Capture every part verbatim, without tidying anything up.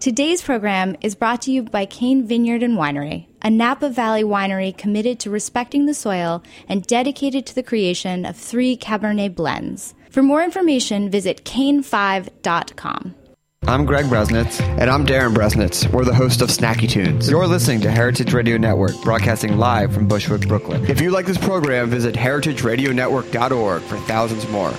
Today's program is brought to you by Cain Vineyard and Winery, a Napa Valley winery committed to respecting the soil and dedicated to the creation of three Cabernet blends. For more information, visit Cain five dot com. I'm Greg Bresnitz. And I'm Darren Bresnitz. We're the host of Snacky Tunes. You're listening to Heritage Radio Network, broadcasting live from Bushwick, Brooklyn. If you like this program, visit heritage radio network dot org for thousands more.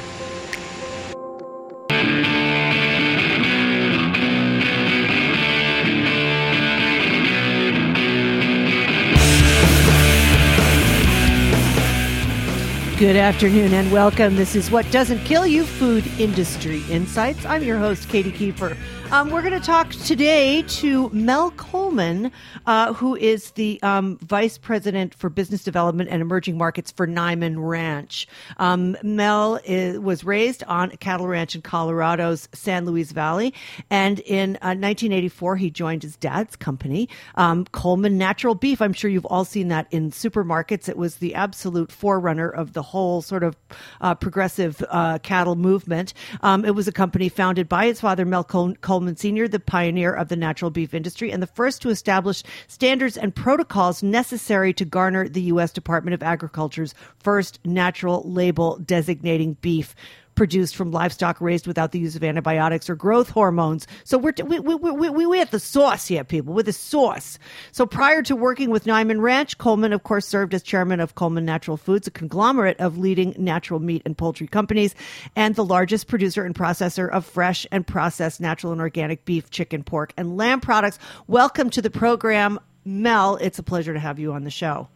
Good afternoon and welcome. This is What Doesn't Kill You, Food Industry Insights. I'm your host, Katie Kiefer. Um, we're going to talk today to Mel Coleman, uh, who is the um, Vice President for Business Development and Emerging Markets for Niman Ranch. Um, Mel is, was raised on a cattle ranch in Colorado's San Luis Valley, and in uh, nineteen eighty-four, he joined his dad's company, um, Coleman Natural Beef. I'm sure you've all seen that in supermarkets. It was the absolute forerunner of the whole sort of uh, progressive uh, cattle movement. Um, it was a company founded by its father, Mel Col- Coleman Senior, the pioneer of the natural beef industry and the first to establish standards and protocols necessary to garner the U S Department of Agriculture's first natural label designating beef produced from livestock raised without the use of antibiotics or growth hormones. So we're t- we we we we we at the sauce here, people. We're the sauce. So prior to working with Niman Ranch, Coleman, of course, served as chairman of Coleman Natural Foods, a conglomerate of leading natural meat and poultry companies, and the largest producer and processor of fresh and processed natural and organic beef, chicken, pork, and lamb products. Welcome to the program, Mel. It's a pleasure to have you on the show.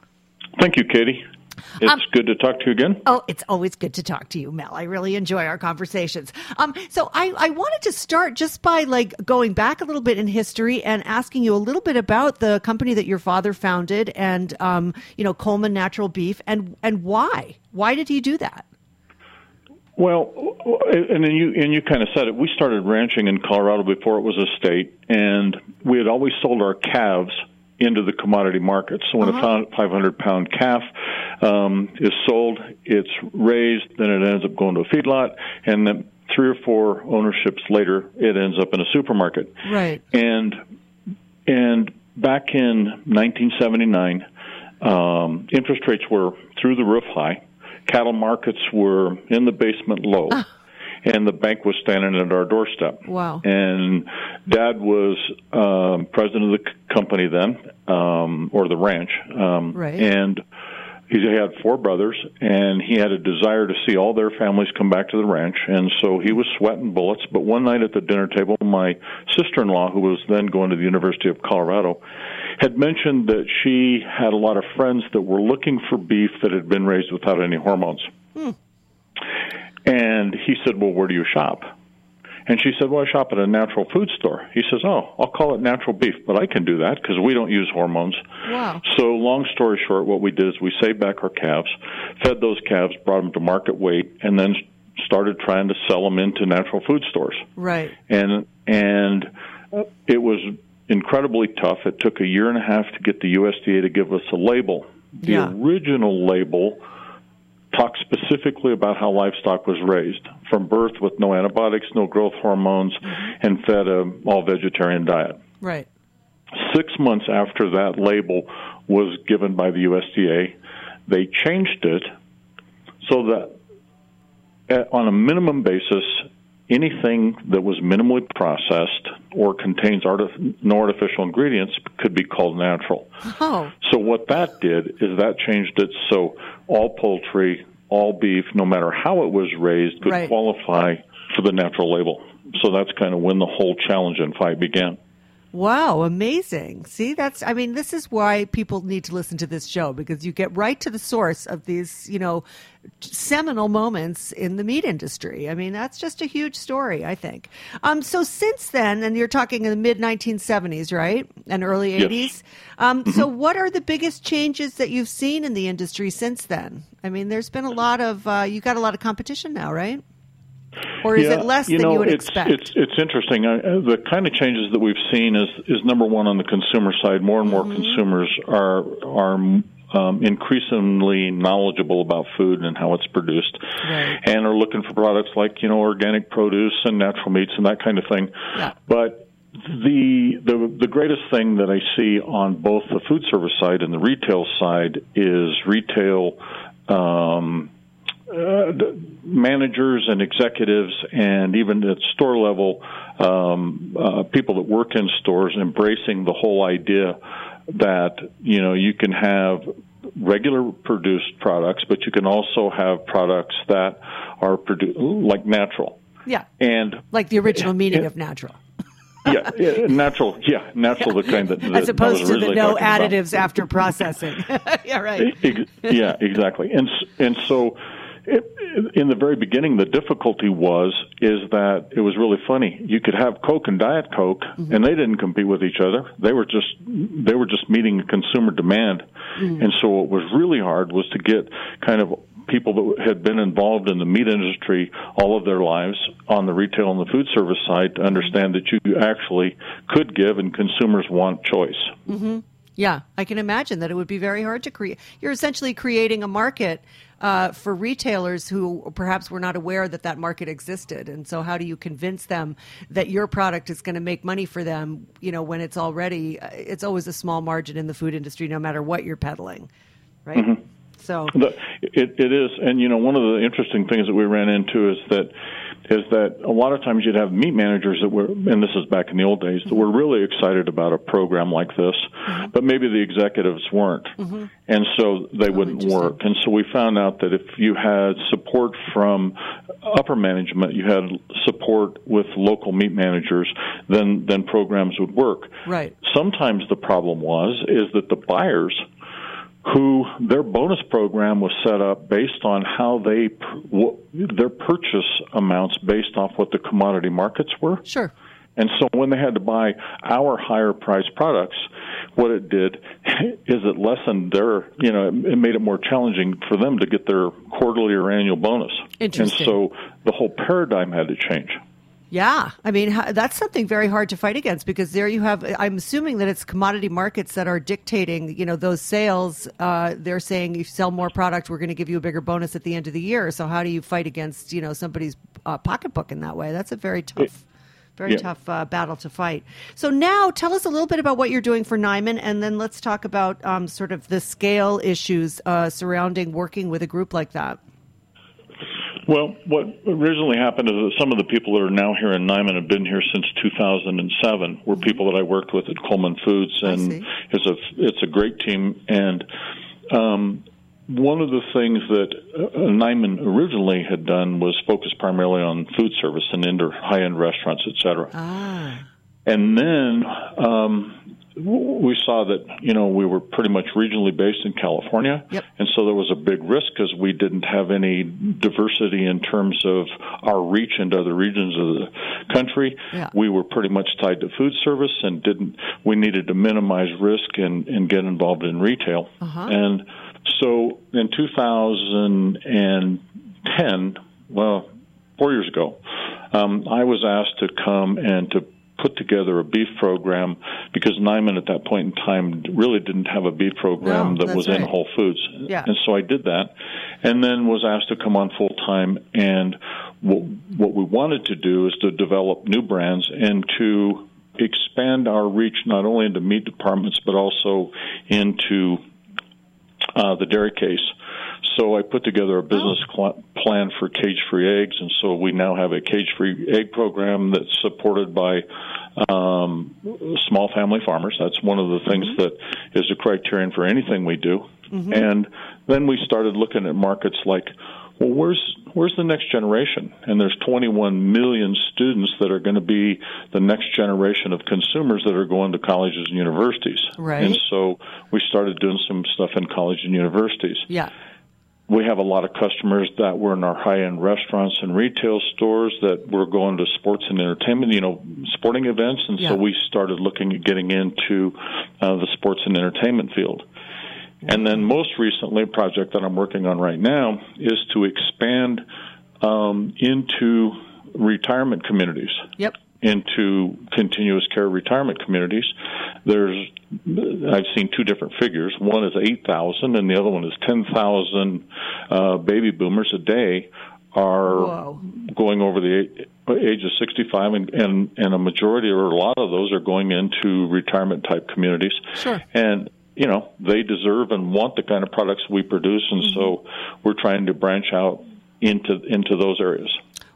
Thank you, Katie. It's um, good to talk to you again. Oh, it's always good to talk to you, Mel. I really enjoy our conversations. Um, so I, I wanted to start just by like going back a little bit in history and asking you a little bit about the company that your father founded and, um, you know, Coleman Natural Beef and, and why? Why did he do that? Well, and then you and you kind of said it. We started ranching in Colorado before it was a state, and we had always sold our calves into the commodity market. So when uh-huh. a five hundred pound calf um, is sold, it's raised, then it ends up going to a feedlot, and then three or four ownerships later, it ends up in a supermarket. Right. And and back in nineteen seventy-nine, um, interest rates were through the roof high, cattle markets were in the basement low, ah. and the bank was standing at our doorstep. Wow. And Dad was um, president of the company then, um, or the ranch. Um, right. And he had four brothers, and he had a desire to see all their families come back to the ranch. And so he was sweating bullets. But one night at the dinner table, my sister-in-law, who was then going to the University of Colorado, had mentioned that she had a lot of friends that were looking for beef that had been raised without any hormones. Hmm. And he said, well, where do you shop? And she said, well, I shop at a natural food store. He says, oh, I'll call it natural beef, but I can do that because we don't use hormones. Wow. So long story short, what we did is we saved back our calves, fed those calves, brought them to market weight, and then started trying to sell them into natural food stores. Right. And and it was incredibly tough. It took a year and a half to get the U S D A to give us a label. The yeah. original label talked specifically about how livestock was raised from birth with no antibiotics, no growth hormones, and fed an all-vegetarian diet. Right. Six months after that label was given by the U S D A, they changed it so that on a minimum basis, anything that was minimally processed or contains artif- no artificial ingredients could be called natural. Oh. So what that did is that changed it so all poultry, all beef, no matter how it was raised, could right. qualify for the natural label. So that's kind of when the whole challenge and fight began. Wow, amazing. See, that's, I mean, this is why people need to listen to this show, because you get right to the source of these, you know, seminal moments in the meat industry. I mean, that's just a huge story, I think. Um, so since then, and you're talking in the mid nineteen seventies, right? And early eighties. Yes. Um, so what are the biggest changes that you've seen in the industry since then? I mean, there's been a lot of, uh, you got a lot of competition now, right? Or is yeah, it less you than know, you would it's, expect? It's, it's interesting. I, the kind of changes that we've seen is, is, number one, on the consumer side, more and more mm-hmm. consumers are are um, increasingly knowledgeable about food and how it's produced right. and are looking for products like, you know, organic produce and natural meats and that kind of thing. Yeah. But The, the the greatest thing that I see on both the food service side and the retail side is retail um, uh, managers and executives, and even at store level, um, uh, people that work in stores embracing the whole idea that, you know, you can have regular produced products, but you can also have products that are produced like natural. Yeah. And like the original meaning it, of natural. Yeah, yeah, natural. Yeah, natural. Yeah. The kind that, that as opposed that to the no additives about. After processing. Yeah, right. Yeah, exactly. And and so, it, in the very beginning, the difficulty was is that it was really funny. You could have Coke and Diet Coke, mm-hmm. and they didn't compete with each other. They were just they were just meeting consumer demand. Mm-hmm. And so, what was really hard was to get kind of people that had been involved in the meat industry all of their lives on the retail and the food service side to understand that you actually could give and consumers want choice. Mm-hmm. Yeah, I can imagine that it would be very hard to create. You're essentially creating a market uh, for retailers who perhaps were not aware that that market existed. And so how do you convince them that your product is going to make money for them, you know, when it's already, it's always a small margin in the food industry, no matter what you're peddling, right? Mm-hmm. So the, it, it is, and you know, one of the interesting things that we ran into is that is that a lot of times you'd have meat managers that were, and this is back in the old days, that were really excited about a program like this, mm-hmm. but maybe the executives weren't, mm-hmm. and so they oh, wouldn't work. And so we found out that if you had support from upper management, you had support with local meat managers, then then programs would work. Right. Sometimes the problem was is that the buyers, who their bonus program was set up based on how they their purchase amounts based off what the commodity markets were. Sure. And so when they had to buy our higher priced products, what it did is it lessened their, you know, it made it more challenging for them to get their quarterly or annual bonus. Interesting. And so the whole paradigm had to change. Yeah, I mean, that's something very hard to fight against because there you have, I'm assuming that it's commodity markets that are dictating, you know, those sales. Uh, they're saying if you sell more product, we're going to give you a bigger bonus at the end of the year. So how do you fight against, you know, somebody's uh, pocketbook in that way? That's a very tough, very yeah. tough uh, battle to fight. So now tell us a little bit about what you're doing for Niman, and then let's talk about um, sort of the scale issues uh, surrounding working with a group like that. Well, what originally happened is that some of the people that are now here in Niman have been here since two thousand seven were people that I worked with at Coleman Foods, and it's a, it's a great team. And um, one of the things that uh, Niman originally had done was focus primarily on food service and indoor high-end restaurants, et cetera. Ah. And then um, we saw that, you know, we were pretty much regionally based in California. Yep. And so there was a big risk because we didn't have any diversity in terms of our reach into other regions of the country. Yeah. We were pretty much tied to food service and didn't, we needed to minimize risk and, and get involved in retail. Uh-huh. And so in two thousand ten, well, four years ago, um, I was asked to come and to put together a beef program because Niman at that point in time really didn't have a beef program no, that was right. in Whole Foods. Yeah. And so I did that and then was asked to come on full-time. And what, what we wanted to do is to develop new brands and to expand our reach not only into meat departments but also into uh, the dairy case. So I put together a business oh. plan for cage-free eggs, and so we now have a cage-free egg program that's supported by um, small family farmers. That's one of the things mm-hmm. that is a criterion for anything we do. Mm-hmm. And then we started looking at markets like, well, where's where's the next generation? And there's twenty-one million students that are going to be the next generation of consumers that are going to colleges and universities. Right. And so we started doing some stuff in college and universities. Yeah. We have a lot of customers that were in our high-end restaurants and retail stores that were going to sports and entertainment, you know, sporting events. And yeah. so we started looking at getting into uh, the sports and entertainment field. Mm-hmm. And then most recently, a project that I'm working on right now is to expand um, into retirement communities. Yep. Into continuous care retirement communities. There's, I've seen two different figures. One is eight thousand and the other one is ten thousand uh, baby boomers a day are Whoa. going over the age of sixty-five, and, and, and a majority or a lot of those are going into retirement-type communities. Sure. And, you know, they deserve and want the kind of products we produce, and mm-hmm. so we're trying to branch out into into those areas.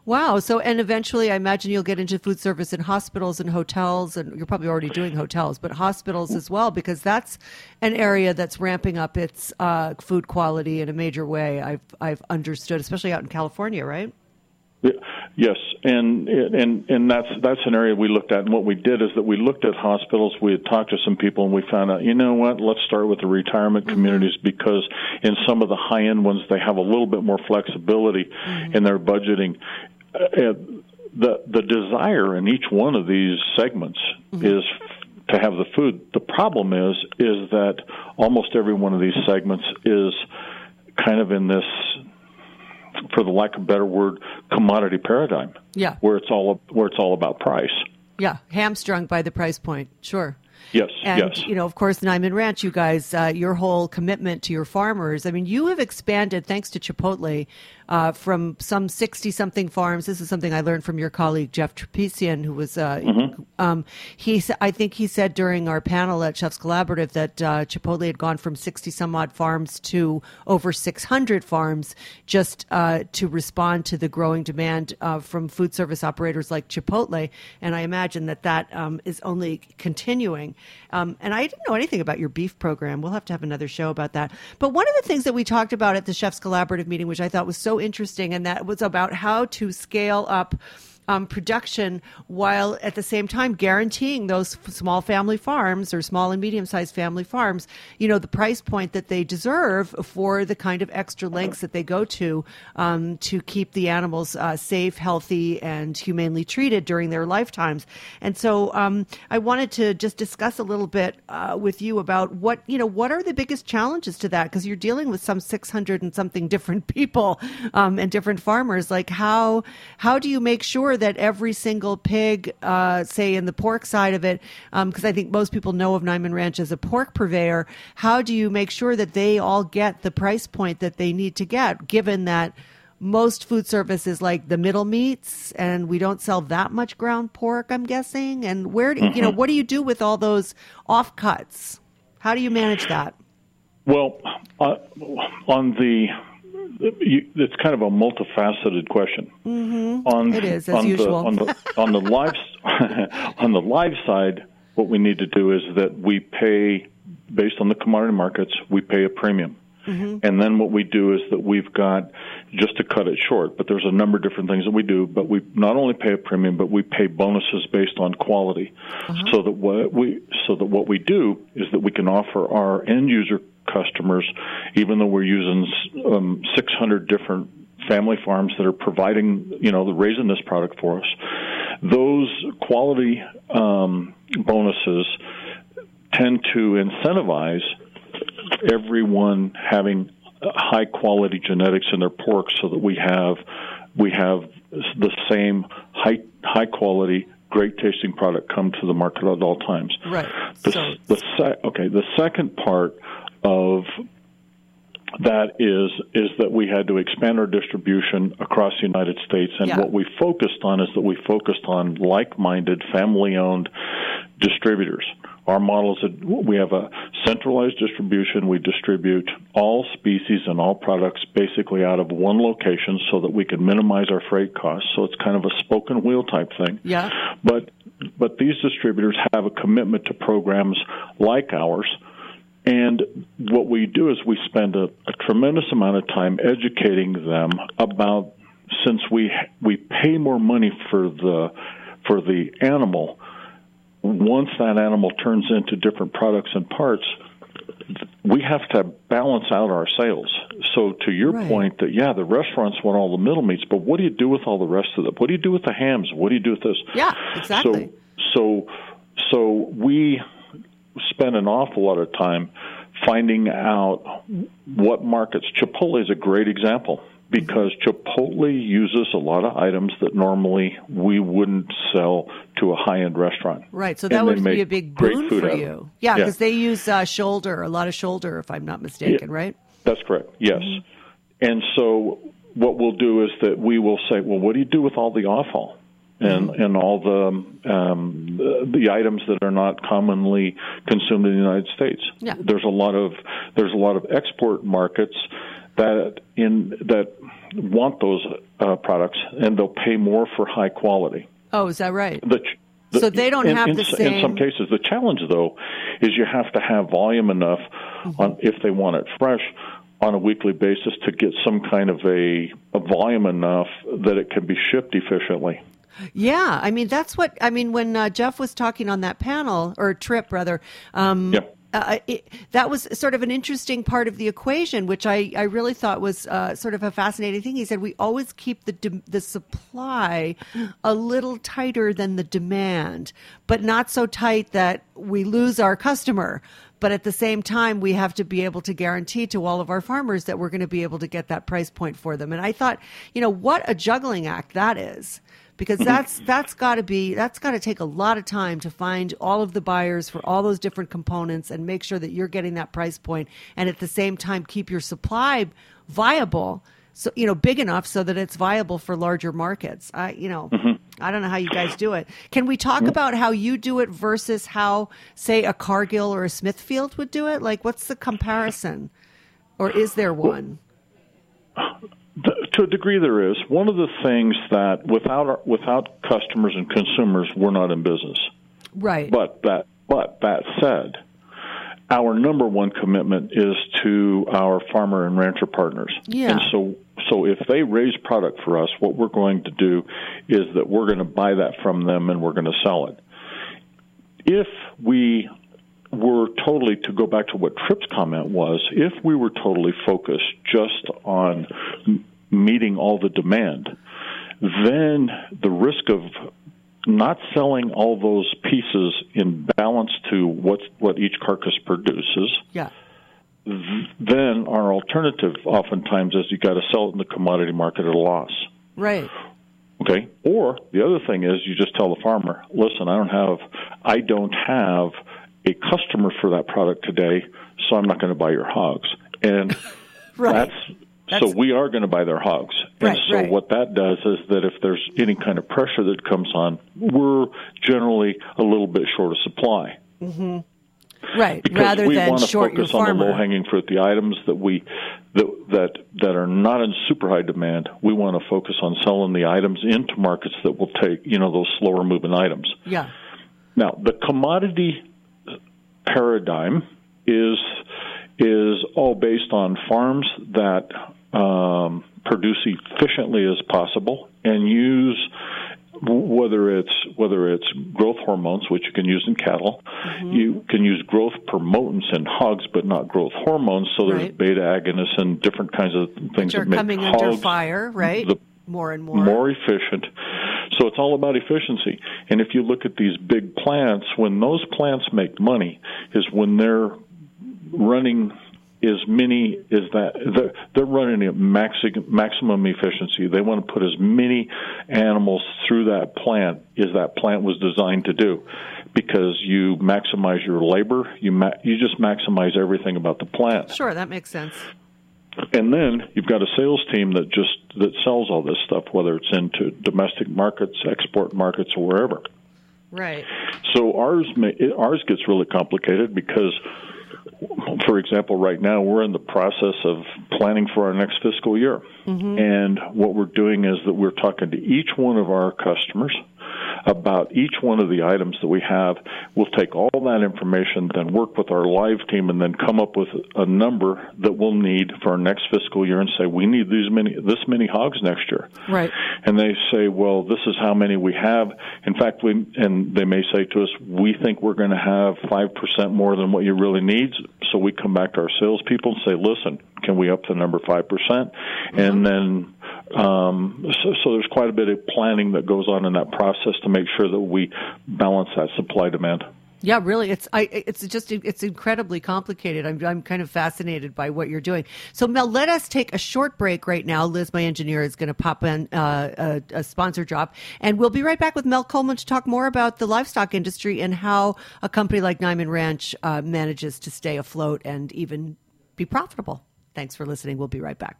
Wow. So, and eventually I imagine you'll get into food service in hospitals and hotels, and you're probably already doing hotels, but hospitals as well, because that's an area that's ramping up its uh, food quality in a major way, I've I've understood, especially out in California, right? Yes, and and and that's that's an area we looked at, and what we did is that we looked at hospitals. We had talked to some people, and we found out, you know what, let's start with the retirement mm-hmm. communities, because in some of the high-end ones, they have a little bit more flexibility mm-hmm. in their budgeting. Uh, the the desire in each one of these segments mm-hmm. is to have the food. The problem is is that almost every one of these segments is kind of in this, for the lack of a better word, commodity paradigm. Yeah. Where it's all where it's all about price. Yeah, hamstrung by the price point. Sure. Yes, and, yes. you know, of course, Niman Ranch, you guys, uh, your whole commitment to your farmers. I mean, you have expanded, thanks to Chipotle, uh, from some sixty-something farms. This is something I learned from your colleague, Jeff Trapecian, who was, uh, mm-hmm. um, he. I think he said during our panel at Chef's Collaborative that uh, Chipotle had gone from sixty-some-odd farms to over six hundred farms just uh, to respond to the growing demand uh, from food service operators like Chipotle. And I imagine that that um, is only continuing. Um, and I didn't know anything about your beef program. We'll have to have another show about that. But one of the things that we talked about at the Chef's Collaborative meeting, which I thought was so interesting, and that was about how to scale up um, production while at the same time guaranteeing those small family farms or small and medium-sized family farms, you know, the price point that they deserve for the kind of extra lengths that they go to um, to keep the animals uh, safe, healthy, and humanely treated during their lifetimes. And so um, I wanted to just discuss a little bit uh, with you about what, you know, what are the biggest challenges to that? Because you're dealing with some six hundred and something different people um, and different farmers. Like how, how do you make sure that every single pig, uh, say in the pork side of it, because um, I think most people know of Niman Ranch as a pork purveyor, how do you make sure that they all get the price point that they need to get, given that most food service is like the middle meats and we don't sell that much ground pork, I'm guessing? And where do, mm-hmm. you know, what do you do with all those off cuts? How do you manage that? Well, uh, on the... It's kind of a multifaceted question. Mm-hmm. On, it is, as on usual. The, on, the, on, the live, on the live side, what we need to do is that we pay, based on the commodity markets, we pay a premium. Mm-hmm. And then what we do is that we've got, just to cut it short, but there's a number of different things that we do, but we not only pay a premium, but we pay bonuses based on quality. Uh-huh. So that what we so that what we do is that we can offer our end-user customers, even though we're using um, six hundred different family farms that are providing, you know, the raising this product for us, those quality um, bonuses tend to incentivize everyone having high quality genetics in their pork, so that we have we have the same high high quality, great tasting product come to the market at all times. Right. The, so. the se- okay. The second part of that is is that we had to expand our distribution across the United States, and yeah. what we focused on is that we focused on like-minded, family-owned distributors. Our model is that we have a centralized distribution. We distribute all species and all products basically out of one location, so that we can minimize our freight costs. So it's kind of a spoken wheel type thing. Yeah. But but these distributors have a commitment to programs like ours. And what we do is we spend a, a tremendous amount of time educating them about, since we we pay more money for the for the animal, once that animal turns into different products and parts, we have to balance out our sales. So to your right. point that, yeah, the restaurants want all the middle meats, but what do you do with all the rest of them? What do you do with the hams? What do you do with this? Yeah, exactly. So, so, so we... spend an awful lot of time finding out what markets. Chipotle is a great example, because Chipotle uses a lot of items that normally we wouldn't sell to a high-end restaurant. Right, so that would be a big boon for you. Yeah, because yeah. they use uh, shoulder, a lot of shoulder, if I'm not mistaken, yeah, right? That's correct, yes. Mm-hmm. And so what we'll do is that we will say, well, what do you do with all the offal and and all the um, the items that are not commonly consumed in the United States? Yeah. There's a lot of there's a lot of export markets that in that want those uh, products, and they'll pay more for high quality. Oh, is that right? The ch- The, so they don't in, have in, the same... In some cases, the challenge, though, is you have to have volume enough, mm-hmm. on, if they want it fresh, on a weekly basis to get some kind of a, a volume enough that it can be shipped efficiently. Yeah, I mean, that's what... I mean, when uh, Jeff was talking on that panel, or trip, rather... Um, yeah. Uh, it, that was sort of an interesting part of the equation, which I, I really thought was uh, sort of a fascinating thing. He said, we always keep the the supply a little tighter than the demand, but not so tight that we lose our customer. But at the same time, we have to be able to guarantee to all of our farmers that we're going to be able to get that price point for them. And I thought, you know, what a juggling act that is. Because that's that's got to be that's got to take a lot of time to find all of the buyers for all those different components and make sure that you're getting that price point, and at the same time keep your supply viable, so you know big enough so that it's viable for larger markets. I you know mm-hmm. I don't know how you guys do it. Can we talk yeah. about how you do it versus how, say, a Cargill or a Smithfield would do it? Like, what's the comparison, or is there one? To a degree, there is. One of the things that without our, without customers and consumers, we're not in business. Right. But that but that said, our number one commitment is to our farmer and rancher partners. Yeah. And so so if they raise product for us, what we're going to do is that we're going to buy that from them and we're going to sell it. If we were totally, to go back to what Tripp's comment was, if we were totally focused just on meeting all the demand, then the risk of not selling all those pieces in balance to what what each carcass produces, yeah. then our alternative oftentimes is you got to sell it in the commodity market at a loss. Right. Okay. Or the other thing is you just tell the farmer, listen, I don't have, I don't have a customer for that product today, so I'm not going to buy your hogs. And right. that's... That's, so we are going to buy their hogs. And right, so right. what that does is that if there's any kind of pressure that comes on, we're generally a little bit short of supply. Mm-hmm. Right, because rather than short your farmer. Because we want to focus on the low-hanging fruit, the items that we that, that that are not in super high demand. We want to focus on selling the items into markets that will take, you know, those slower-moving items. Yeah. Now, the commodity paradigm is is all based on farms that Um, produce efficiently as possible, and use whether it's whether it's growth hormones, which you can use in cattle, mm-hmm. you can use growth promotants in hogs, but not growth hormones. So there's right. beta agonists and different kinds of things which that are make coming hogs under fire, right? The, more and more more efficient. So it's all about efficiency. And if you look at these big plants, when those plants make money, is when they're running. Is many is that they're, they're running at maxi, maximum efficiency. They want to put as many animals through that plant as that plant was designed to do, because you maximize your labor. You ma- you just maximize everything about the plant. Sure, that makes sense. And then you've got a sales team that just that sells all this stuff, whether it's into domestic markets, export markets, or wherever. Right. So ours ours gets really complicated because. For example, right now we're in the process of planning for our next fiscal year. Mm-hmm. And what we're doing is that we're talking to each one of our customers about each one of the items that we have. We'll take all that information, then work with our live team, and then come up with a number that we'll need for our next fiscal year and say, we need these many, this many hogs next year. Right. And they say, well, this is how many we have. In fact, we, and they may say to us, we think we're going to have five percent more than what you really need. So we come back to our salespeople and say, listen, can we up the number five percent? Mm-hmm. And then um, so, so there's quite a bit of planning that goes on in that process to make sure that we balance that supply-demand. Yeah, really. It's I, it's just it's incredibly complicated. I'm I'm kind of fascinated by what you're doing. So, Mel, let us take a short break right now. Liz, my engineer, is going to pop in uh, a, a sponsor drop. And we'll be right back with Mel Coleman to talk more about the livestock industry and how a company like Niman Ranch uh, manages to stay afloat and even be profitable. Thanks for listening. We'll be right back.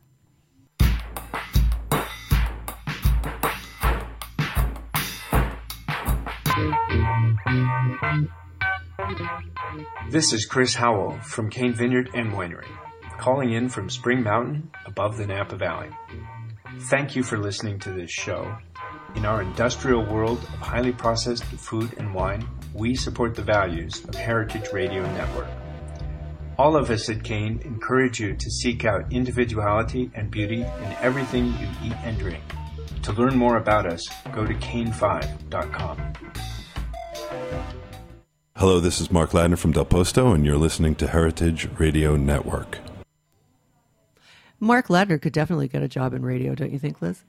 This is Chris Howell from Cain Vineyard and Winery, calling in from Spring Mountain above the Napa Valley. Thank you for listening to this show. In our industrial world of highly processed food and wine, we support the values of Heritage Radio Network. All of us at Cain encourage you to seek out individuality and beauty in everything you eat and drink. To learn more about us, go to Cain five dot com. Hello, this is Mark Ladner from Del Posto, and you're listening to Heritage Radio Network. Mark Ladner could definitely get a job in radio, don't you think, Liz?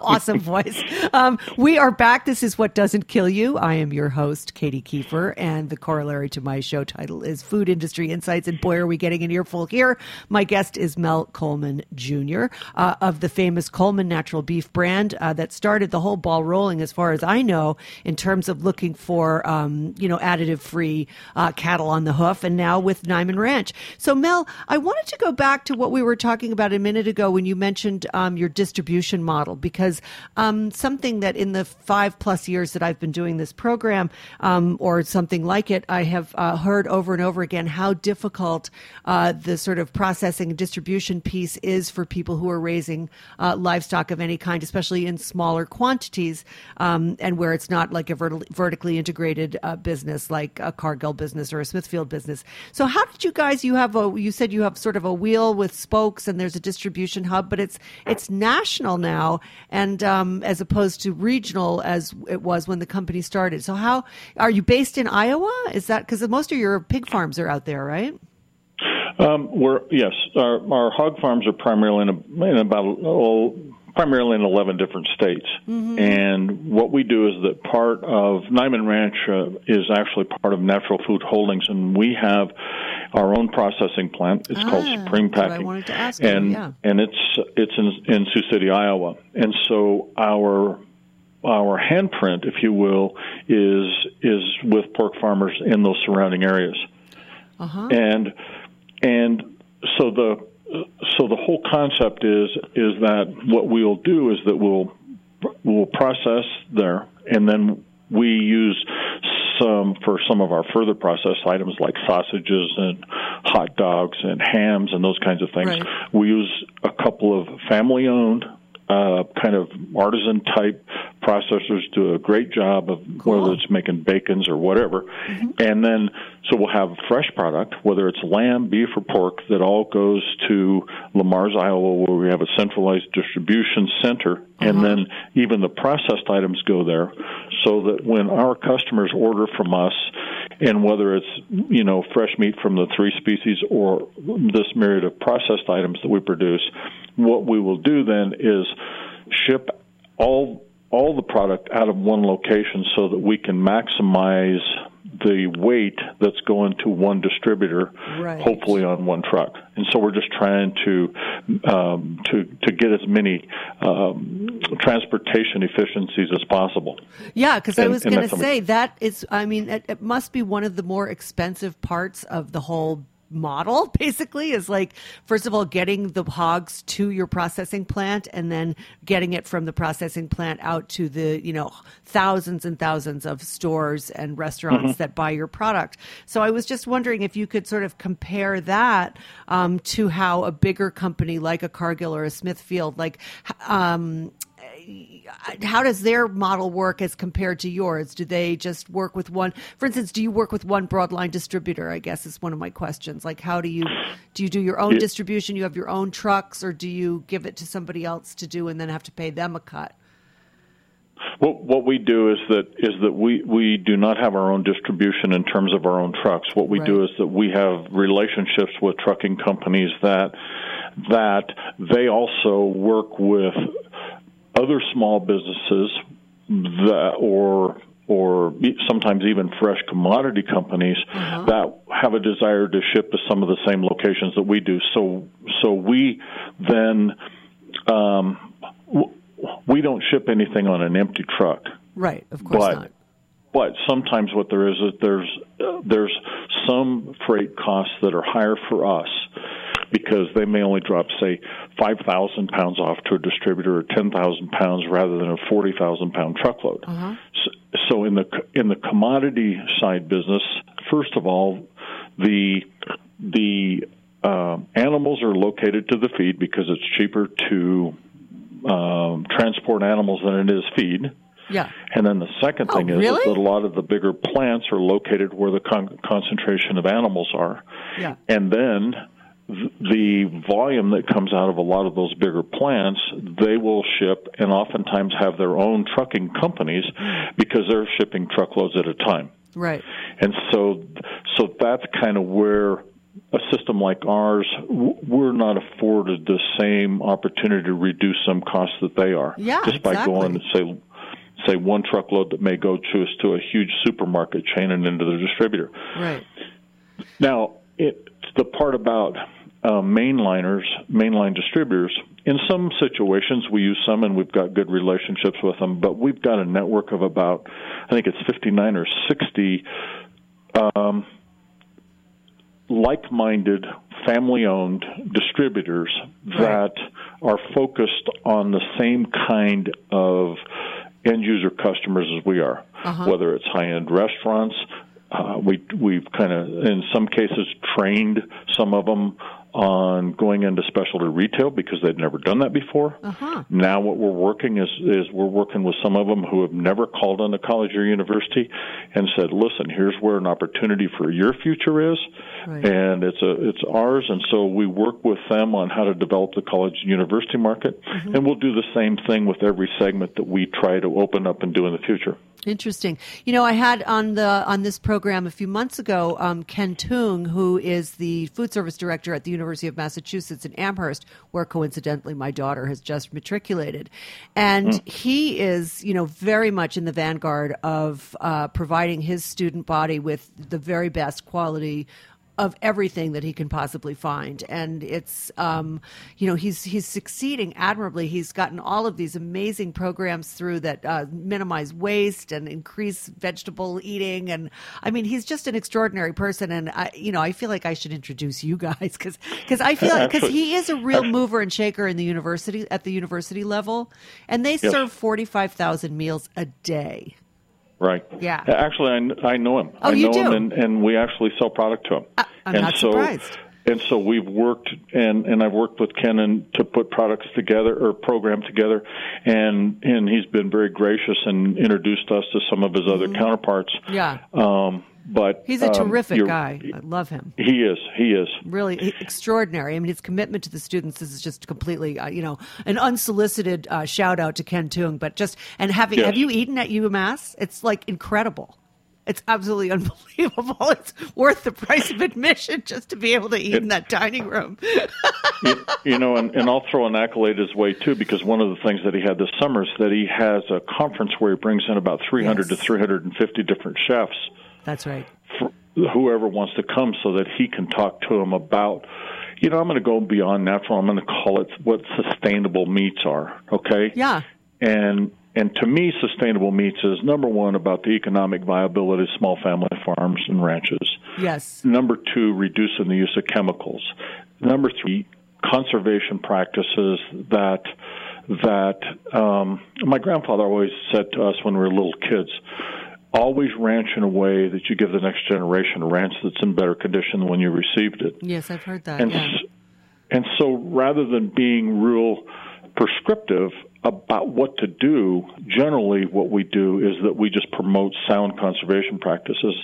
Awesome voice. Um, we are back. This is What Doesn't Kill You. I am your host, Katie Kiefer, and the corollary to my show title is Food Industry Insights, and boy, are we getting an earful here. My guest is Mel Coleman, Junior, uh, of the famous Coleman Natural Beef brand uh, that started the whole ball rolling, as far as I know, in terms of looking for, um, you know, additive-free uh, cattle on the hoof, and now with Niman Ranch. So, Mel, I wanted to go back to what we were talking about a minute ago when you mentioned um, your distribution model. Model, because um, something that in the five plus years that I've been doing this program um, or something like it, I have uh, heard over and over again how difficult uh, the sort of processing and distribution piece is for people who are raising uh, livestock of any kind, especially in smaller quantities um, and where it's not like a vert- vertically integrated uh, business like a Cargill business or a Smithfield business. So how did you guys, you have a, you said you have sort of a wheel with spokes and there's a distribution hub, but it's it's national now. And um, as opposed to regional as it was when the company started. So how are you based in Iowa? Is that because most of your pig farms are out there, right? Um, we're yes, our, our hog farms are primarily in, a, in about oh, primarily in eleven different states. Mm-hmm. And what we do is that part of Niman Ranch uh, is actually part of Natural Food Holdings, and we have our own processing plant. It's ah, called Supreme Packing. I wanted to ask and, you, yeah. and it's it's in, in Sioux City, Iowa. And so our our handprint, if you will, is is with pork farmers in those surrounding areas. Uh-huh. And and so the so the whole concept is is that what we'll do is that we'll we'll process there, and then we use some for some of our further processed items like sausages and hot dogs and hams and those kinds of things. Right. We use a couple of family-owned uh, kind of artisan-type processors do a great job of cool. whether it's making bacons or whatever. Mm-hmm. And then so we'll have fresh product, whether it's lamb, beef, or pork, that all goes to Lamar's, Iowa, where we have a centralized distribution center. Uh-huh. And then even the processed items go there so that when our customers order from us, and whether it's, you know, fresh meat from the three species or this myriad of processed items that we produce, what we will do then is ship all all the product out of one location so that we can maximize the weight that's going to one distributor, right. hopefully on one truck. And so we're just trying to um, to to get as many um, transportation efficiencies as possible. Yeah, because I was going to say that is, I mean, it, it must be one of the more expensive parts of the whole model, basically, is like, first of all, getting the hogs to your processing plant and then getting it from the processing plant out to the, you know, thousands and thousands of stores and restaurants mm-hmm. that buy your product. So I was just wondering if you could sort of compare that um, to how a bigger company like a Cargill or a Smithfield, like, um, how does their model work as compared to yours? Do they just work with one? For instance, do you work with one broadline distributor? I guess is one of my questions. Like, how do you do you do your own distribution? You have your own trucks, or do you give it to somebody else to do and then have to pay them a cut? Well, what we do is that is that we, we do not have our own distribution in terms of our own trucks. What we right. do is that we have relationships with trucking companies that that they also work with other small businesses that, or or sometimes even fresh commodity companies uh-huh. that have a desire to ship to some of the same locations that we do. So so we then um, we don't ship anything on an empty truck. Right, of course but, not. But sometimes what there is is there's uh, there's some freight costs that are higher for us, because they may only drop, say, five thousand pounds off to a distributor or ten thousand pounds rather than a forty thousand pound truckload. Uh-huh. So, So in the in the commodity side business, first of all, the the uh, animals are located to the feed because it's cheaper to um, transport animals than it is feed. Yeah. And then the second thing oh, is, really? is that a lot of the bigger plants are located where the con- concentration of animals are. Yeah. And then th- the volume that comes out of a lot of those bigger plants, they will ship and oftentimes have their own trucking companies because they're shipping truckloads at a time. Right. And so so that's kind of where a system like ours, we're not afforded the same opportunity to reduce some costs that they are. Yeah, Just by exactly. going and say... say one truckload that may go to us to a huge supermarket chain and into the distributor. Right. Now, it, the part about uh, mainliners, mainline distributors, in some situations we use some and we've got good relationships with them, but we've got a network of about, I think it's fifty-nine or sixty um, like-minded, family-owned distributors right. that are focused on the same kind of end-user customers as we are, uh-huh. whether it's high-end restaurants. Uh, we, we've kind of, in some cases, trained some of them on going into specialty retail because they'd never done that before. Uh-huh. Now what we're working is, is we're working with some of them who have never called on a college or university and said, listen, here's where an opportunity for your future is, right. and it's a, it's ours. And so we work with them on how to develop the college and university market, mm-hmm. and we'll do the same thing with every segment that we try to open up and do in the future. Interesting. You know, I had on the on this program a few months ago, um, Ken Toong, who is the food service director at the University of Massachusetts in Amherst, where coincidentally my daughter has just matriculated. And mm. he is, you know, very much in the vanguard of uh, providing his student body with the very best quality of everything that he can possibly find. And it's, um, you know, he's he's succeeding admirably. He's gotten all of these amazing programs through that uh, minimize waste and increase vegetable eating. And, I mean, he's just an extraordinary person. And, I, you know, I feel like I should introduce you guys because I feel like, because he is a real mover and shaker in the university, at the university level. And they yes. serve forty-five thousand meals a day. Right. Yeah. Actually, I, I know him. Oh, I know you do? him, and, and we actually sell product to him. Uh, I'm and not so, surprised. And so we've worked, and, and I've worked with Ken and to put products together or program together, and and he's been very gracious and introduced us to some of his other mm-hmm. counterparts. Yeah. Um, but he's a terrific um, guy. I love him. He is. He is really extraordinary. I mean, his commitment to the students is just completely, uh, you know, an unsolicited uh, shout out to Ken Toong. But just and having yes. have you eaten at UMass? It's like incredible. It's absolutely unbelievable. It's worth the price of admission just to be able to eat it, in that dining room. you, you know, and, and I'll throw an accolade his way, too, because one of the things that he had this summer is that he has a conference where he brings in about three hundred yes. to three hundred fifty different chefs. That's right. For whoever wants to come so that he can talk to them about, you know, I'm going to go beyond natural. I'm going to call it what sustainable meats are, okay? Yeah. And... And to me, sustainable meats is, number one, about the economic viability of small family farms and ranches. Yes. Number two, reducing the use of chemicals. Number three, conservation practices that that um, my grandfather always said to us when we were little kids, always ranch in a way that you give the next generation a ranch that's in better condition than when you received it. Yes, I've heard that, and yeah. so, and so rather than being real prescriptive about what to do, generally what we do is that we just promote sound conservation practices.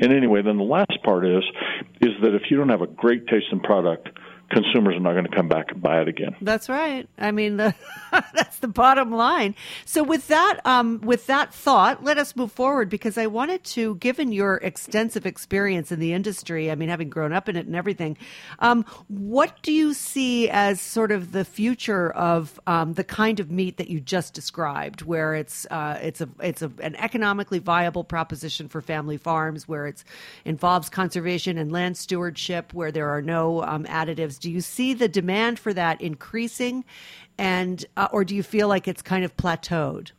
And anyway, then the last part is, is that if you don't have a great tasting product, consumers are not going to come back and buy it again. That's right. I mean, the, that's the bottom line. So with that, um, with that thought, let us move forward because I wanted to, given your extensive experience in the industry, I mean, having grown up in it and everything, um, what do you see as sort of the future of um, the kind of meat that you just described, where it's uh, it's a it's a, an economically viable proposition for family farms, where it involves conservation and land stewardship, where there are no um, additives. Do you see the demand for that increasing, and uh, or do you feel like it's kind of plateaued?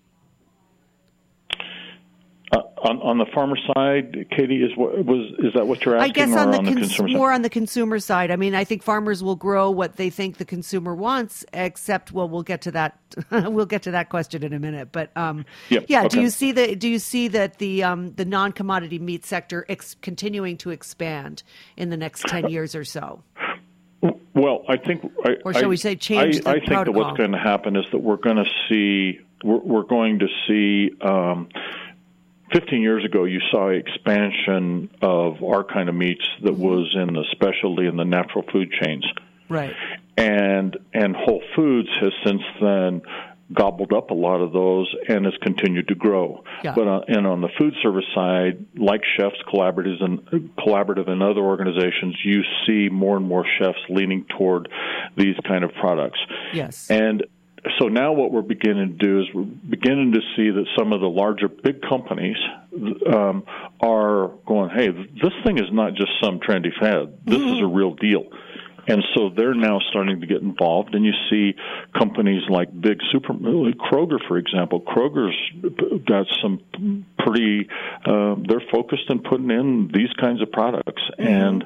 Uh, on, on the farmer side, Katie, is what was is that what you're asking? I guess on, or the, on cons- the consumer side? More on the consumer side. I mean, I think farmers will grow what they think the consumer wants. Except, well, we'll get to that. we'll get to that question in a minute. But um, yeah, yeah okay. do you see the do you see that the um, the non-commodity meat sector ex- continuing to expand in the next ten years or so? Well, I think, I, or shall I, we say, change I, the I protocol. think that what's going to happen is that we're going to see we're, we're going to see. Um, Fifteen years ago, you saw expansion of our kind of meats that was in the specialty and the natural food chains, right? And and Whole Foods has since then gobbled up a lot of those and has continued to grow. Yeah. But on, and on the food service side, like Chef's Collaborative and Collaborative and other organizations, you see more and more chefs leaning toward these kind of products. Yes, and. So now what we're beginning to do is we're beginning to see that some of the larger big companies um, are going, hey, this thing is not just some trendy fad. This mm-hmm. is a real deal. And so they're now starting to get involved. And you see companies like big super, Kroger, for example. Kroger's got some pretty, uh, they're focused on putting in these kinds of products. Mm-hmm. And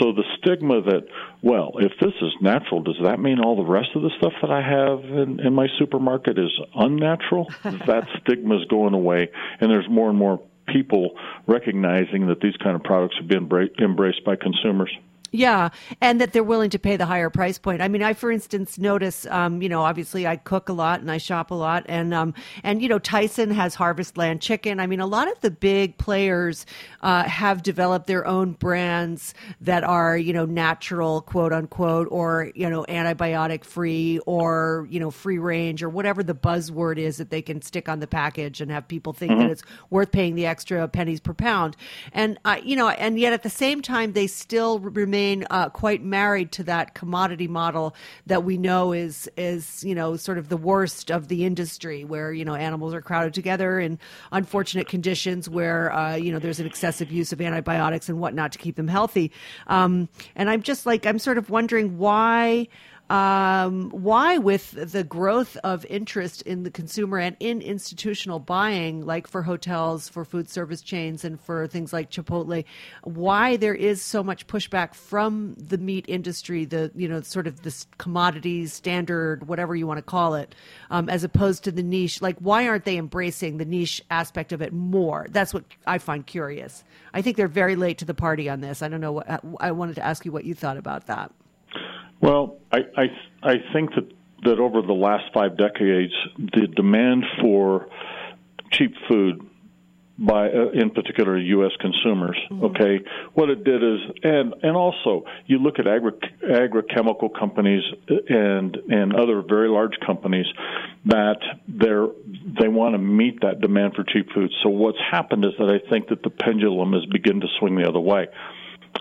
so the stigma that, well, if this is natural, does that mean all the rest of the stuff that I have in, in my supermarket is unnatural? That stigma's going away. And there's more and more people recognizing that these kind of products have been bra- embraced by consumers. Yeah, and that they're willing to pay the higher price point. I mean, I, for instance, notice, um, you know, obviously I cook a lot and I shop a lot. And, um, and you know, Tyson has Harvest Land Chicken. I mean, a lot of the big players uh, have developed their own brands that are, you know, natural, quote unquote, or, you know, antibiotic free or, you know, free range or whatever the buzzword is that they can stick on the package and have people think mm-hmm. that it's worth paying the extra pennies per pound. And, uh, you know, and yet at the same time, they still remain Uh, quite married to that commodity model that we know is, is, you know, sort of the worst of the industry where, you know, animals are crowded together in unfortunate conditions where, uh, you know, there's an excessive use of antibiotics and whatnot to keep them healthy. Um, and I'm just like, I'm sort of wondering why... Um, why, with the growth of interest in the consumer and in institutional buying, like for hotels, for food service chains, and for things like Chipotle, why there is so much pushback from the meat industry, the, you know, sort of this commodity standard, whatever you want to call it, um, as opposed to the niche? Like, why aren't they embracing the niche aspect of it more? That's what I find curious. I think they're very late to the party on this. I don't know. What, I wanted to ask you what you thought about that. Well, I, I I think that, that over the last five decades, the demand for cheap food by, uh, in particular, U S consumers, mm-hmm. okay, what it did is, and, and also you look at agri agrochemical companies and and other very large companies that they're they want to meet that demand for cheap food. So what's happened is that I think that the pendulum has begun to swing the other way.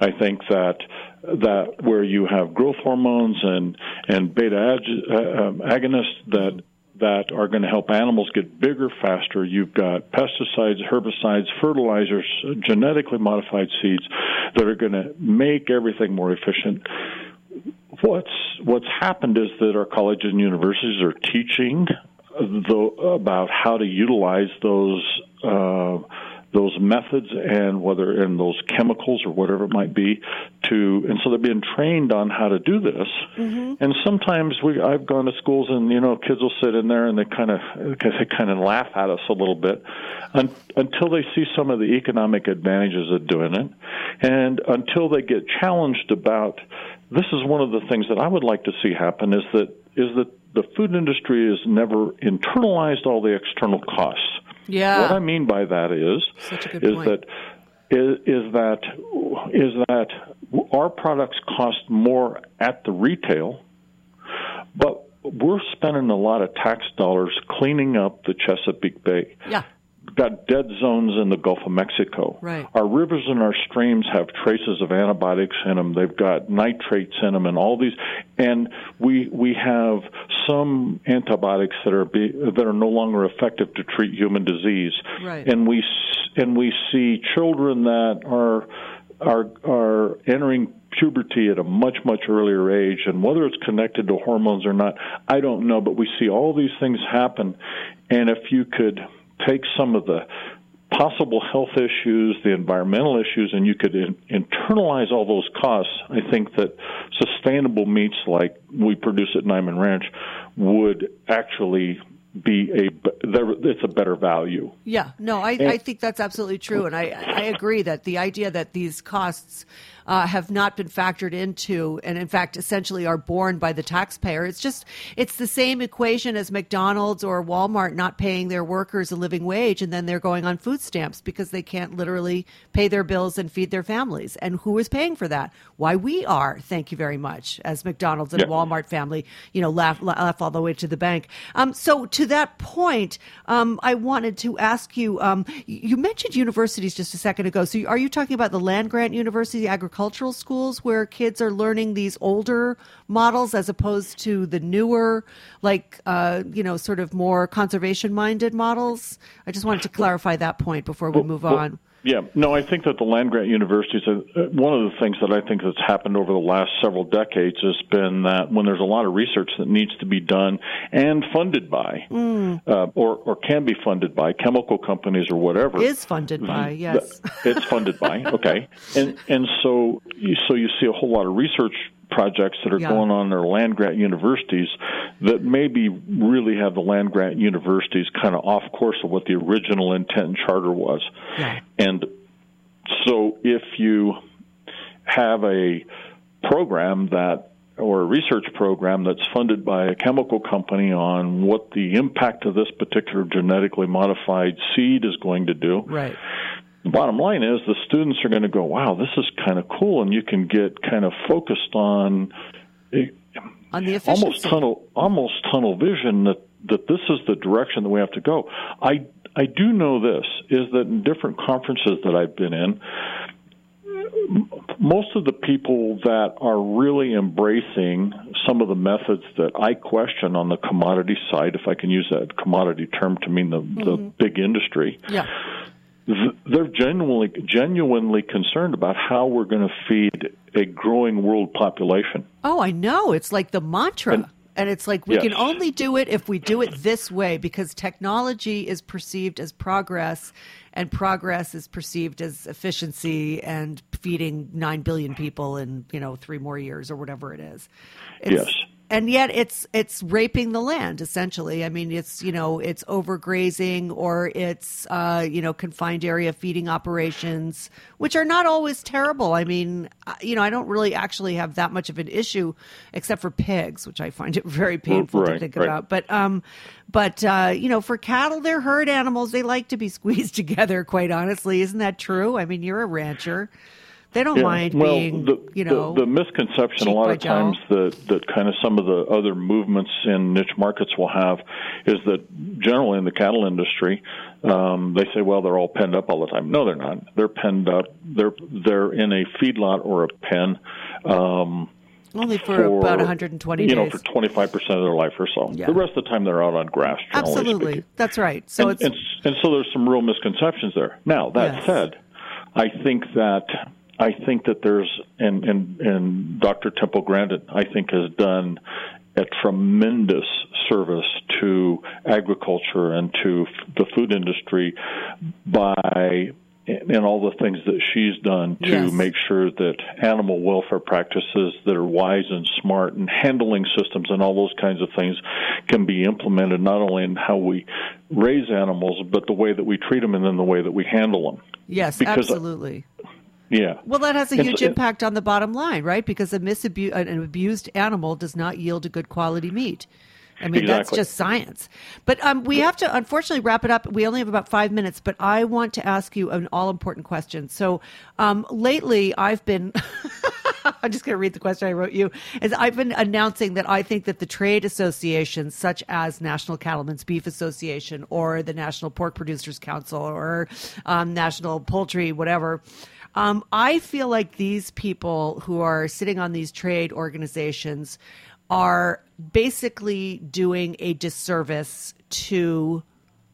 I think that that where you have growth hormones and and beta ag- uh, um, agonists that that are going to help animals get bigger faster, you've got pesticides, herbicides, fertilizers, genetically modified seeds that are going to make everything more efficient. What's what's happened is that our colleges and universities are teaching the, about how to utilize those. Uh, those methods and whether in those chemicals or whatever it might be to, and so they're being trained on how to do this. Mm-hmm. And sometimes we, I've gone to schools and, you know, kids will sit in there and they kind of, they kind of laugh at us a little bit un, until they see some of the economic advantages of doing it. And until they get challenged about, this is one of the things that I would like to see happen is that, is that the food industry has never internalized all the external costs. Yeah. What I mean by that is is point. that is, is that is that our products cost more at the retail, but we're spending a lot of tax dollars cleaning up the Chesapeake Bay. Yeah. Got dead zones in the Gulf of Mexico. Right. Our rivers and our streams have traces of antibiotics in them. They've got nitrates in them and all these. And we we have some antibiotics that are be, that are no longer effective to treat human disease. Right. And we and we see children that are are are entering puberty at a much, much earlier age, and whether it's connected to hormones or not, I don't know. But we see all these things happen, and if you could take some of the possible health issues, the environmental issues, and you could in, internalize all those costs, I think that sustainable meats like we produce at Niman Ranch would actually be a it's a better value. Yeah, no, I, and, I think that's absolutely true, and I, I agree that the idea that these costs uh, have not been factored into and, in fact, essentially are borne by the taxpayer. It's just it's the same equation as McDonald's or Walmart not paying their workers a living wage, and then they're going on food stamps because they can't literally pay their bills and feed their families. And who is paying for that? Why, we are, thank you very much, as McDonald's and yeah. Walmart family, you know, laugh, laugh all the way to the bank. Um, so to To that point, um, I wanted to ask you, um, you mentioned universities just a second ago. So are you talking about the land-grant university agricultural schools where kids are learning these older models as opposed to the newer, like, uh, you know, sort of more conservation-minded models? I just wanted to clarify that point before we move on. Yeah, no, I think that the land-grant universities, are, uh, one of the things that I think that's happened over the last several decades has been that when there's a lot of research that needs to be done and funded by, mm. uh, or, or can be funded by chemical companies or whatever. Is funded by, yes. It's funded by, okay. And and so so you see a whole lot of research projects that are yeah. going on in our land-grant universities that maybe really have the land-grant universities kind of off course of what the original intent and charter was. Yeah. And so if you have a program that or a research program that's funded by a chemical company on what the impact of this particular genetically modified seed is going to do, right. The bottom line is the students are going to go, wow, this is kind of cool, and you can get kind of focused on, on the almost tunnel almost tunnel vision that, that this is the direction that we have to go. I, I do know this, is that in different conferences that I've been in, most of the people that are really embracing some of the methods that I question on the commodity side, if I can use that commodity term to mean the, mm-hmm. the big industry, yeah. they're genuinely genuinely concerned about how we're going to feed a growing world population. Oh, I know. It's like the mantra. And, and it's like we yes. can only do it if we do it this way, because technology is perceived as progress, and progress is perceived as efficiency and feeding nine billion people in, you know, three more years or whatever it is. It's, yes. And yet it's it's raping the land, essentially. I mean, it's, you know, it's overgrazing or it's, uh, you know, confined area feeding operations, which are not always terrible. I mean, you know, I don't really actually have that much of an issue except for pigs, which I find it very painful right, to think right. about. But, um, but uh, you know, for cattle, they're herd animals. They like to be squeezed together, quite honestly. Isn't that true? I mean, you're a rancher. They don't yeah. mind well, being, the, you know. The, the misconception a lot of times that, that kind of some of the other movements in niche markets will have is that generally in the cattle industry, um, they say, well, they're all penned up all the time. No, they're not. They're penned up. They're they're in a feedlot or a pen. Um, Only for, for about one hundred twenty you days. You know, for twenty-five percent of their life or so. Yeah. The rest of the time they're out on grass, generally Absolutely. Speaking. That's right. So and, it's... and, and so there's some real misconceptions there. Now, that yes. said, I think that... I think that there's, and, and, and Doctor Temple Grandin, I think, has done a tremendous service to agriculture and to the food industry by, and all the things that she's done to yes. make sure that animal welfare practices that are wise and smart and handling systems and all those kinds of things can be implemented not only in how we raise animals, but the way that we treat them and then the way that we handle them. Yes, because absolutely. I, Yeah. Well, that has a huge it's, impact on the bottom line, right? Because a misabu- an abused animal does not yield a good quality meat. I mean, exactly. that's just science. But um, we have to, unfortunately, wrap it up. We only have about five minutes, but I want to ask you an all-important question. So um, lately I've been... I'm just going to read the question I wrote you. As I've been announcing that I think that the trade associations such as National Cattlemen's Beef Association or the National Pork Producers Council or um, National Poultry, whatever... Um, I feel like these people who are sitting on these trade organizations are basically doing a disservice to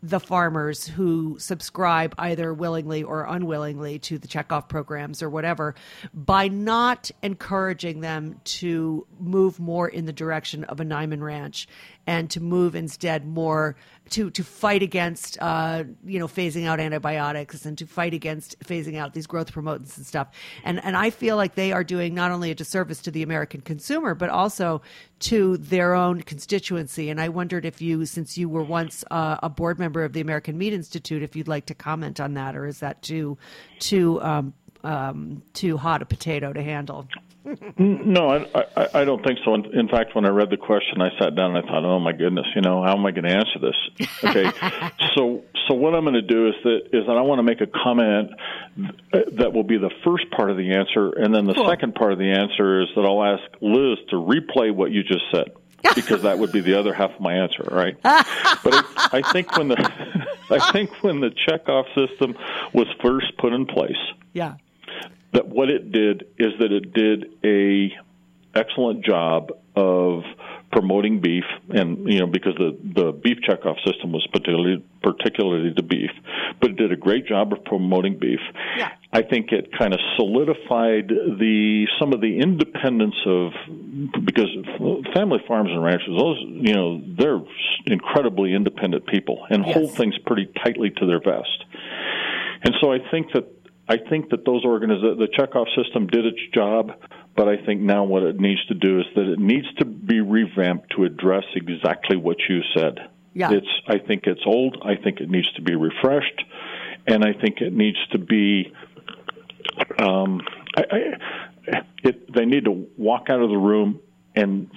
the farmers who subscribe either willingly or unwillingly to the checkoff programs or whatever by not encouraging them to move more in the direction of a Niman Ranch and to move instead more to to fight against, uh, you know, phasing out antibiotics and to fight against phasing out these growth promotants and stuff. And and I feel like they are doing not only a disservice to the American consumer, but also to their own constituency. And I wondered if you, since you were once uh, a board member of the American Meat Institute, if you'd like to comment on that, or is that too too um, um, too hot a potato to handle? No, I, I, I don't think so. In, in fact, when I read the question, I sat down and I thought, oh, my goodness, you know, how am I going to answer this? Okay, so so what I'm going to do is that is that I want to make a comment that will be the first part of the answer, and then the cool. second part of the answer is that I'll ask Liz to replay what you just said, because that would be the other half of my answer, right? But it, I think when the I think when the checkoff system was first put in place, yeah. that what it did is that it did a excellent job of promoting beef, and you know, because the, the beef checkoff system was particularly particularly to beef, but it did a great job of promoting beef. Yeah. I think it kind of solidified the some of the independence of, because family farms and ranches, those, you know, they're incredibly independent people and yes. hold things pretty tightly to their vest. And so I think that I think that those organiz- the checkoff system did its job, but I think now what it needs to do is that it needs to be revamped to address exactly what you said. Yeah. It's, I think it's old. I think it needs to be refreshed, and I think it needs to be. Um, I, I, it, they need to walk out of the room and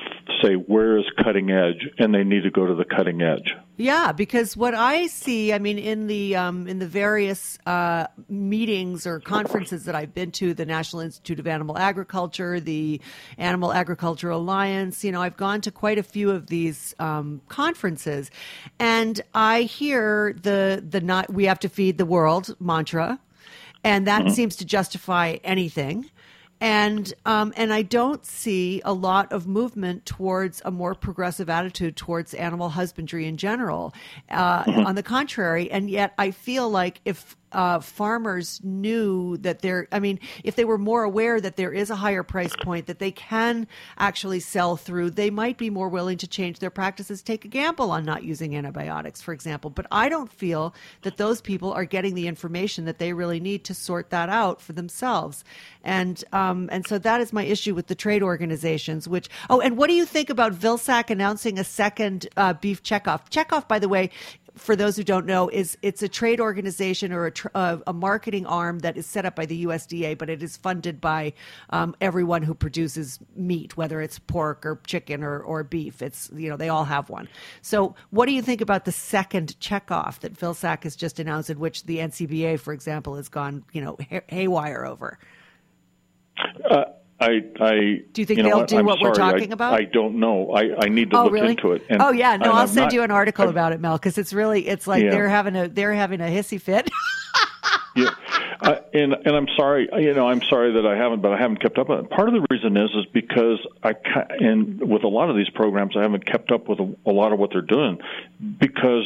say, where is cutting edge? And they need to go to the cutting edge. Yeah, because what I see, I mean, in the um, in the various uh, meetings or conferences that I've been to, the National Institute of Animal Agriculture, the Animal Agriculture Alliance, you know, I've gone to quite a few of these um, conferences, and I hear the the not we have to feed the world mantra, and that mm-hmm. seems to justify anything. And um, and I don't see a lot of movement towards a more progressive attitude towards animal husbandry in general. Uh, mm-hmm. On the contrary, and yet I feel like if uh, farmers knew that they're, I mean, if they were more aware that there is a higher price point that they can actually sell through, they might be more willing to change their practices, take a gamble on not using antibiotics, for example. But I don't feel that those people are getting the information that they really need to sort that out for themselves. And um, and so that is my issue with the trade organizations, which, oh, and what do you think about Vilsack announcing a second uh, beef checkoff? Checkoff, by the way, for those who don't know, is it's a trade organization or a, tr- uh, a marketing arm that is set up by the U S D A, but it is funded by um, everyone who produces meat, whether it's pork or chicken or, or beef. It's, you know, they all have one. So what do you think about the second checkoff that Vilsack has just announced, in which the N C B A, for example, has gone, you know, hay- haywire over? Uh- I, I, do you think you know, they'll do I'm what sorry, we're talking I, about? I don't know. I, I need to oh, look really? into it. And, oh yeah, no, I'll I'm send not, you an article I've, about it, Mel, because it's really it's like yeah. they're having a they're having a hissy fit. yeah, uh, and and I'm sorry, you know, I'm sorry that I haven't, but I haven't kept up on it. Part of the reason is is because I and with a lot of these programs, I haven't kept up with a, a lot of what they're doing because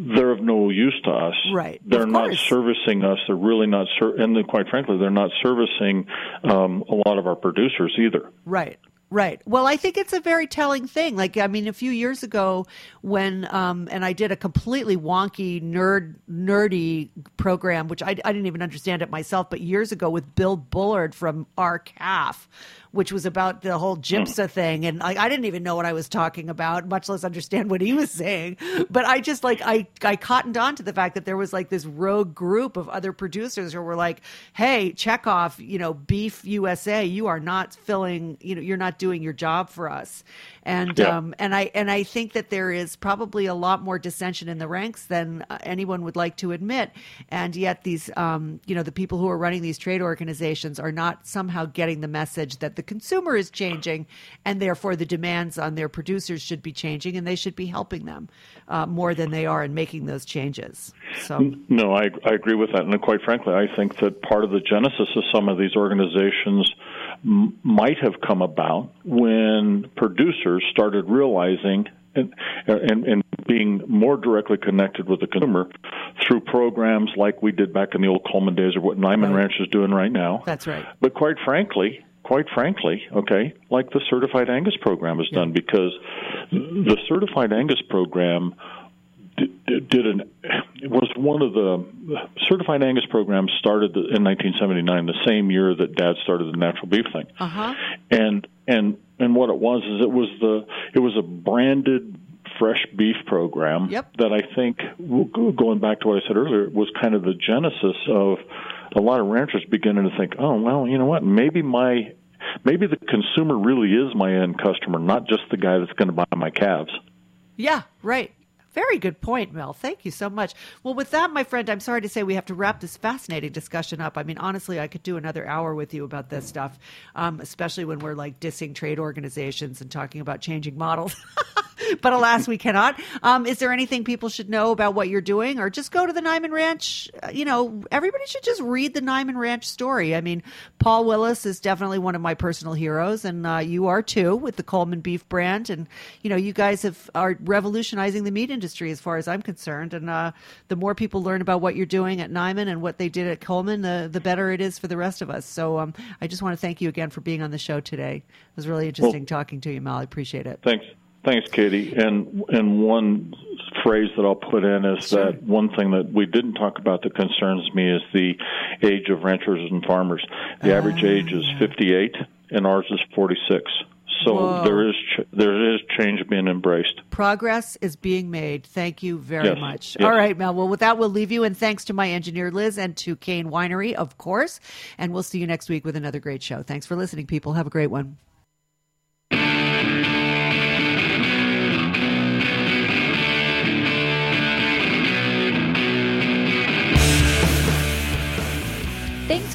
they're of no use to us. Right. They're not servicing us. They're really not, ser- and then, quite frankly, they're not servicing um, a lot of our producers either. Right. Right. Well, I think it's a very telling thing. Like, I mean, a few years ago when, um, and I did a completely wonky, nerd, nerdy program, which I, I didn't even understand it myself, but years ago with Bill Bullard from Our Calf, which was about the whole gypsa thing. And I, I didn't even know what I was talking about, much less understand what he was saying. But I just like, I, I cottoned on to the fact that there was like this rogue group of other producers who were like, hey, Checkoff, you know, Beef U S A, you are not filling, you know, you're not doing your job for us. And, yeah. um, and I, and I think that there is probably a lot more dissension in the ranks than anyone would like to admit. And yet these, um, you know, the people who are running these trade organizations are not somehow getting the message that the consumer is changing, and therefore the demands on their producers should be changing, and they should be helping them uh, more than they are in making those changes. So, no, I, I agree with that, and quite frankly, I think that part of the genesis of some of these organizations m- might have come about when producers started realizing and, and, and being more directly connected with the consumer through programs like we did back in the old Coleman days, or what Niman Ranch is doing right now. That's right. But quite frankly... Quite frankly, okay, like the Certified Angus Program has done, because the Certified Angus Program did, did an it was one of the Certified Angus programs started in nineteen seventy-nine, the same year that Dad started the natural beef thing. Uh-huh. And and and what it was is it was the it was a branded fresh beef program. Yep. That I think, going back to what I said earlier, was kind of the genesis of a lot of ranchers beginning to think, oh, well, you know what, maybe my maybe the consumer really is my end customer, not just the guy that's going to buy my calves. Yeah, right. Very good point, Mel. Thank you so much. Well, with that, my friend, I'm sorry to say we have to wrap this fascinating discussion up. I mean, honestly, I could do another hour with you about this stuff, um, especially when we're like dissing trade organizations and talking about changing models. But alas, we cannot. Um, is there anything people should know about what you're doing? Or just go to the Niman Ranch. You know, everybody should just read the Niman Ranch story. I mean, Paul Willis is definitely one of my personal heroes, and uh, you are too, with the Coleman beef brand. And, you know, you guys have are revolutionizing the meat industry as far as I'm concerned. And uh, the more people learn about what you're doing at Niman and what they did at Coleman, the, the better it is for the rest of us. So um, I just want to thank you again for being on the show today. It was really interesting well, talking to you, Mel. I appreciate it. Thanks. Thanks, Katie. And and one phrase that I'll put in is that one thing that we didn't talk about that concerns me is the age of ranchers and farmers. The uh, average age is fifty-eight, and ours is forty-six. So whoa. there is ch- there is change being embraced. Progress is being made. Thank you very yes, much. Yes. All right, Mel. Well, with that, we'll leave you. And thanks to my engineer, Liz, and to Cain Winery, of course. And we'll see you next week with another great show. Thanks for listening, people. Have a great one. Thanks